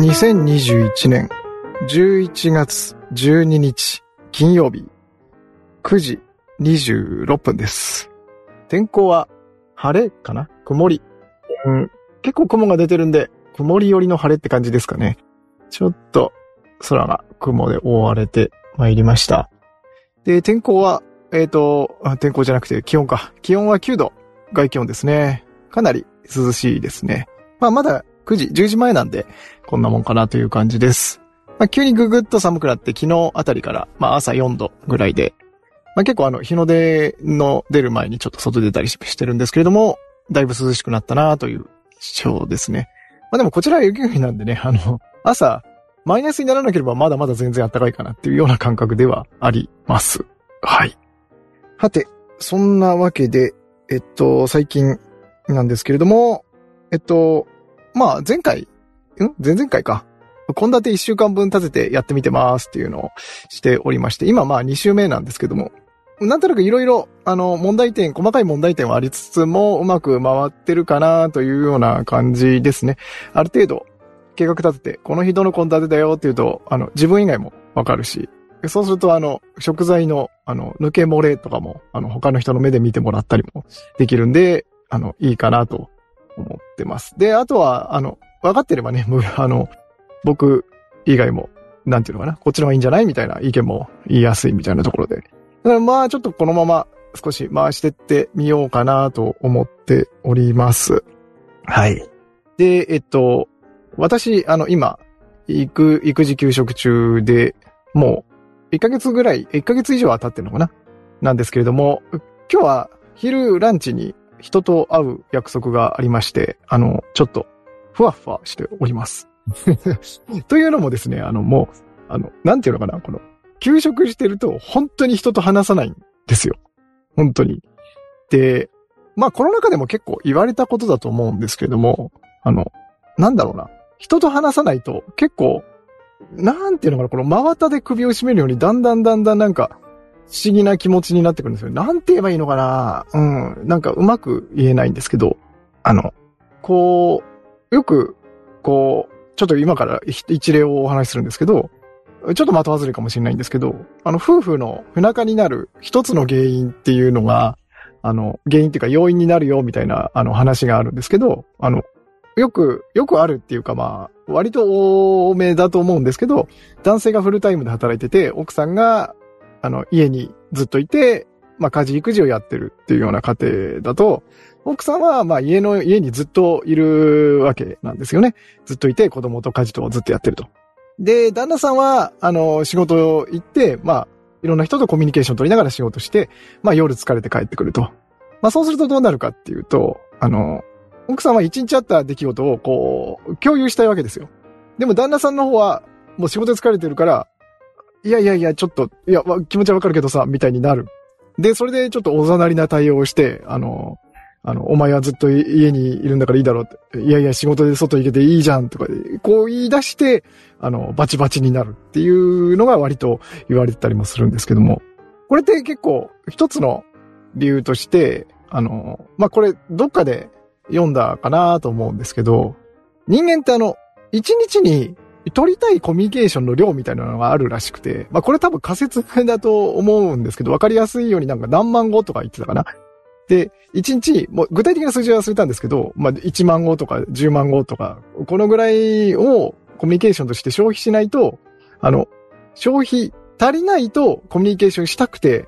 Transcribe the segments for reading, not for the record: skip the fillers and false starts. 2021年11月12日金曜日9時26分です。天候は晴れかな？曇り。結構雲が出てるんで曇り寄りの晴れって感じですかね。ちょっと空が雲で覆われてまいりました。で、天候は天候じゃなくて気温か。気温は9度。外気温ですね。かなり涼しいですね。まあまだ9時、10時前なんで、こんなもんかなという感じです。まあ、急にぐぐっと寒くなって、昨日あたりから、まあ、朝4度ぐらいで、まあ、結構日の出の出る前にちょっと外出たりしてるんですけれども、だいぶ涼しくなったなという印象ですね。まあ、でもこちらは雪国なんでね、朝、マイナスにならなければまだまだ全然暖かいかなっていうような感覚ではあります。はい。はて、そんなわけで、最近なんですけれども、まあ、前回、前々回か。献立1週間分立ててやってみてますっていうのをしておりまして、今まあ2週目なんですけども、なんとなくいろいろ、細かい問題点はありつつも、うまく回ってるかなというような感じですね。ある程度、計画立てて、この日どの献立だよっていうと、自分以外もわかるし、そうすると食材の、抜け漏れとかも、他の人の目で見てもらったりもできるんで、いいかなと。思ってます。で、あとは、分かってればね、僕以外も、なんていうのかな、こっちの方がいいんじゃないみたいな意見も言いやすいみたいなところで。だからまあ、ちょっとこのまま少し回してってみようかなと思っております。はい。で、私、今、育児休職中で、もう、1ヶ月以上は経ってるのかななんですけれども、今日は昼ランチに、人と会う約束がありまして、ちょっと、ふわふわしております。というのもですね、もう、なんていうのかな、休職してると、本当に人と話さないんですよ。本当に。で、まあ、この中でも結構言われたことだと思うんですけれども、なんだろうな、人と話さないと、結構、なんていうのかな、真綿で首を絞めるように、だんだんなんか、不思議な気持ちになってくるんですよ。なんて言えばいいのかな？うまく言えないんですけど、よく、ちょっと今から一例をお話しするんですけど、ちょっと的外れかもしれないんですけど、夫婦の不仲になる一つの原因っていうのが、原因っていうか要因になるよみたいな、話があるんですけど、よくあるっていうかまあ、割と多めだと思うんですけど、男性がフルタイムで働いてて、奥さんが、家にずっといて、まあ、家事育児をやってるっていうような家庭だと、奥さんは、まあ、家にずっといるわけなんですよね。ずっといて、子供と家事とずっとやってると。で、旦那さんは、仕事行って、まあ、いろんな人とコミュニケーション取りながら仕事して、まあ、夜疲れて帰ってくると。まあ、そうするとどうなるかっていうと、奥さんは一日あった出来事を、共有したいわけですよ。でも、旦那さんの方は、もう仕事で疲れてるから、いや、ちょっと、いや、気持ちはわかるけどさ、みたいになる。で、それでちょっとおざなりな対応をして、お前はずっと家にいるんだからいいだろうって、いや、仕事で外行けていいじゃんとかで、こう言い出して、バチバチになるっていうのが割と言われてたりもするんですけども、これって結構一つの理由として、まあ、これどっかで読んだかなと思うんですけど、人間って一日に、取りたいコミュニケーションの量みたいなのがあるらしくて、まあこれ多分仮説だと思うんですけど、わかりやすいようになんか何万語とか言ってたかな。で、1日、もう具体的な数字は忘れたんですけど、まあ1万語とか10万語とか、このぐらいをコミュニケーションとして消費しないと、消費足りないとコミュニケーションしたくて、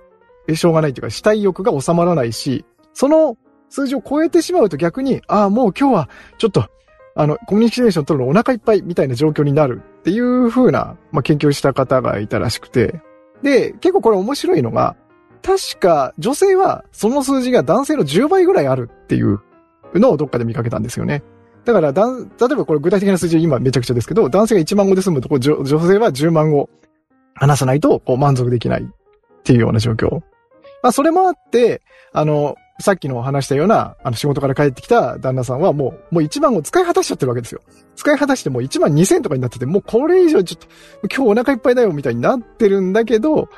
しょうがないというか、したい欲が収まらないし、その数字を超えてしまうと逆に、ああ、もう今日はちょっと、コミュニケーション取るのお腹いっぱいみたいな状況になるっていう風な、まあ、研究した方がいたらしくて。で、結構これ面白いのが、確か女性はその数字が男性の10倍ぐらいあるっていうのをどっかで見かけたんですよね。だから、例えばこれ具体的な数字今めちゃくちゃですけど、男性が1万語で済むとこ、女性は10万語話さないとこう満足できないっていうような状況。まあ、それもあって、さっきの話したような、仕事から帰ってきた旦那さんはもう1万を使い果たしちゃってるわけですよ。使い果たしてもう1万2000とかになってて、もうこれ以上ちょっと、今日お腹いっぱいだよみたいになってるんだけど、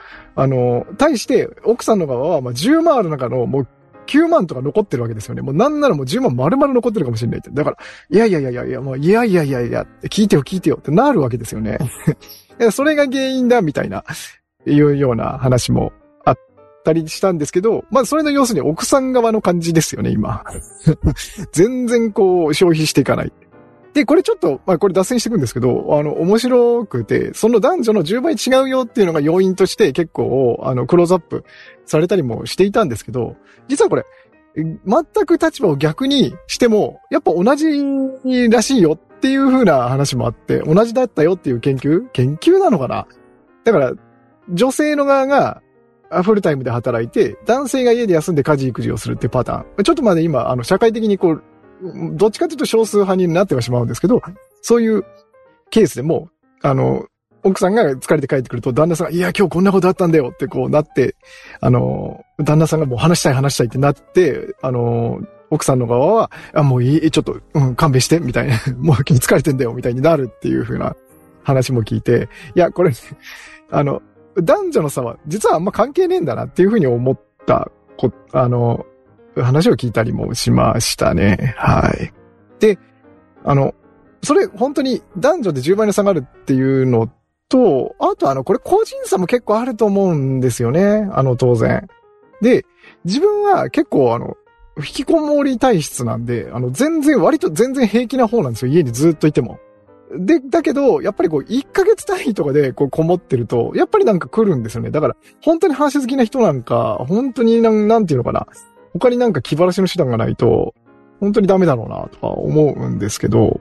対して奥さんの側は10万ある中のもう9万とか残ってるわけですよね。もうなんならもう10万丸々残ってるかもしれないって。だから、いや、って聞いてよってなるわけですよね。それが原因だみたいな、いうような話もあったりしたんですけど、まあそれの要するに奥さん側の感じですよね、今。全然こう消費していかない。で、これちょっと、まあこれ脱線していくんですけど、面白くて、その男女の10倍違うよっていうのが要因として結構、クローズアップされたりもしていたんですけど、実はこれ、全く立場を逆にしても、やっぱ同じらしいよっていう風な話もあって、同じだったよっていう研究なのかな。だから、女性の側がフルタイムで働いて、男性が家で休んで家事育児をするってパターン。ちょっとまだ今、社会的にこう、どっちかというと少数派になってはしまうんですけど、そういうケースでも、奥さんが疲れて帰ってくると、旦那さんが、いや、今日こんなことあったんだよってこうなって、旦那さんがもう話したいってなって、奥さんの側は、あ、もういい、ちょっと、勘弁して、みたいな、もう君疲れてんだよ、みたいになるっていう風な話も聞いて、いや、これ、男女の差は、実はあんま関係ねえんだなっていう風に思った、話を聞いたりもしましたね。はい。で、それ本当に男女で10倍の差があるっていうのと、あとこれ個人差も結構あると思うんですよね。当然。で、自分は結構引きこもり体質なんで、割と全然平気な方なんですよ。家にずっといても。で、だけど、やっぱりこう、1ヶ月単位とかでこう、こもってると、やっぱりなんか来るんですよね。だから、本当に話好きな人なんか、本当になんていうのかな。他になんか気晴らしの手段がないと、本当にダメだろうな、とか思うんですけど、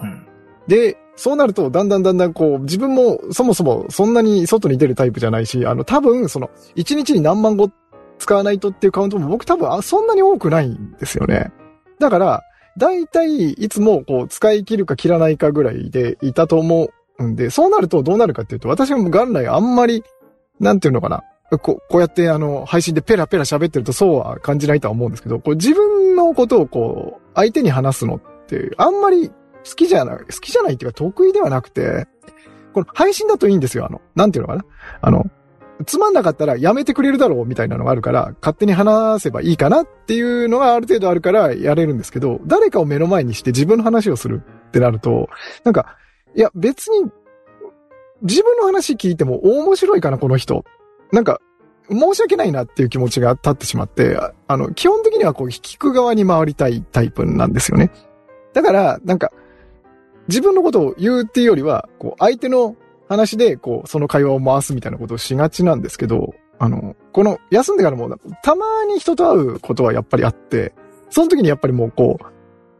うん、で、そうなると、だんだんこう、自分もそもそもそんなに外に出るタイプじゃないし、多分、1日に何万語使わないとっていうカウントも僕多分、そんなに多くないんですよね。だから、だいたいいつもこう、使い切るか切らないかぐらいでいたと思うんで、そうなるとどうなるかっていうと、私も元来あんまり、なんていうのかな、こうやって配信でペラペラ喋ってるとそうは感じないとは思うんですけど、こう自分のことをこう相手に話すのってあんまり好きじゃないっていうか得意ではなくて、この配信だといいんですよ。なんていうのかな、つまんなかったらやめてくれるだろうみたいなのがあるから、勝手に話せばいいかなっていうのがある程度あるからやれるんですけど、誰かを目の前にして自分の話をするってなると、なんか、いや別に自分の話聞いても面白いかなこの人。なんか、申し訳ないなっていう気持ちが立ってしまって、基本的にはこう、聞く側に回りたいタイプなんですよね。だから、なんか、自分のことを言うっていうよりは、こう、相手の話で、こう、その会話を回すみたいなことをしがちなんですけど、この、休んでからも、たまに人と会うことはやっぱりあって、その時にやっぱりもうこう、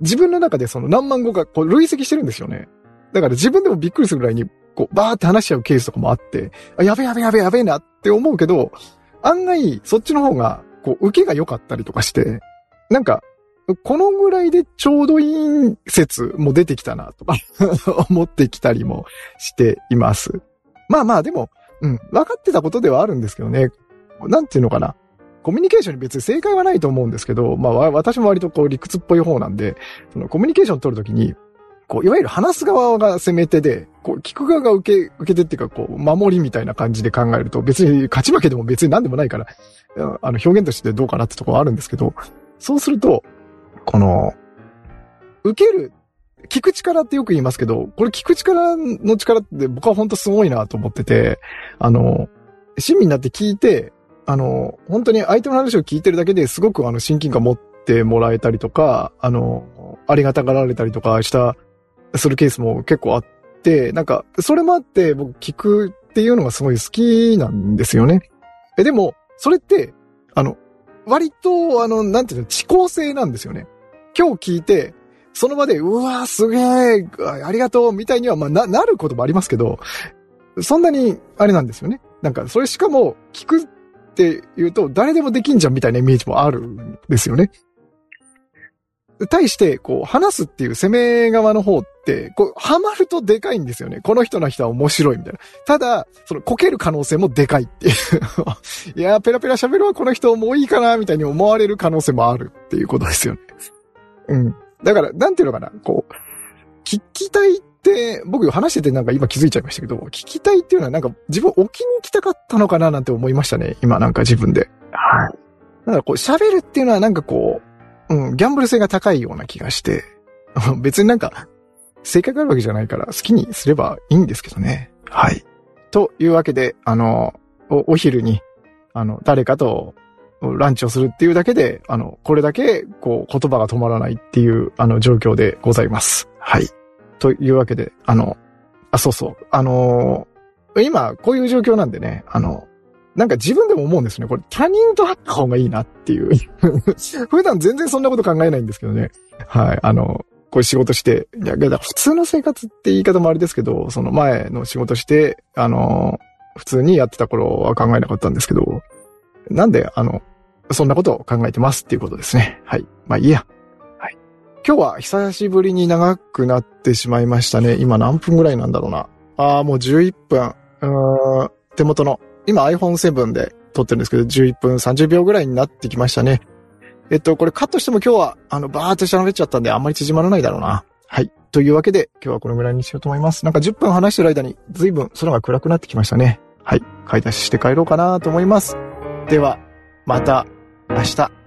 自分の中で何万語かこう、累積してるんですよね。だから自分でもびっくりするぐらいに、こう、バーって話し合うケースとかもあって、やべえなって思うけど、案外、そっちの方が、こう、受けが良かったりとかして、なんか、このぐらいでちょうどいい説も出てきたな、とか、思ってきたりもしています。まあ、でも、分かってたことではあるんですけどね、なんていうのかな。コミュニケーションに別に正解はないと思うんですけど、まあ、私も割とこう、理屈っぽい方なんで、コミュニケーション取るときに、こういわゆる話す側が攻め手で、こう聞く側が受け手っていうか、こう守りみたいな感じで考えると、別に勝ち負けでも別に何でもないから、表現としてどうかなってところはあるんですけど、そうするとこの受ける聞く力ってよく言いますけど、これ聞く力の力って僕は本当すごいなと思ってて、親身になって聞いて、本当に相手の話を聞いてるだけですごく親近感持ってもらえたりとか、ありがたがられたりとかした。するケースも結構あって、なんか、それもあって僕聞くっていうのがすごい好きなんですよね。でも、それって、割と、なんていうの、遅効性なんですよね。今日聞いて、その場で、うわーすげー、ありがとう、みたいには、まあ、なることもありますけど、そんなに、あれなんですよね。なんか、それしかも、聞くって言うと、誰でもできんじゃんみたいなイメージもあるんですよね。対して、こう、話すっていう攻め側の方って、こう、ハマるとでかいんですよね。この人の人は面白いみたいな。ただ、こける可能性もでかいっていう。いやー、ペラペラ喋るわ、この人もういいかな、みたいに思われる可能性もあるっていうことですよね。うん。だから、なんていうのかな、こう、聞きたいって、僕話しててなんか今気づいちゃいましたけど、聞きたいっていうのはなんか自分置きに行きたかったのかななんて思いましたね。今なんか自分で。はい。だからこう喋るっていうのはなんかこう、ギャンブル性が高いような気がして、別になんか正解があるわけじゃないから好きにすればいいんですけどね。はい。というわけで、お昼に、誰かとランチをするっていうだけで、これだけこう言葉が止まらないっていう状況でございます。はい。というわけで、そうそう、今こういう状況なんでね、なんか自分でも思うんですね。これ他人と会った方がいいなっていう。普段全然そんなこと考えないんですけどね。はい。こう仕事して、いや、普通の生活って言い方もあれですけど、その前の仕事して、普通にやってた頃は考えなかったんですけど、なんで、そんなことを考えてますっていうことですね。はい。まあいいや。はい。今日は久しぶりに長くなってしまいましたね。今何分ぐらいなんだろうな。もう11分。手元の。今 iPhone7 で撮ってるんですけど、11分30秒ぐらいになってきましたね。これカットしても今日は、バーって喋っちゃったんで、あんまり縮まらないだろうな。はい。というわけで、今日はこのぐらいにしようと思います。なんか10分話してる間に、随分空が暗くなってきましたね。はい。買い出しして帰ろうかなと思います。では、また明日。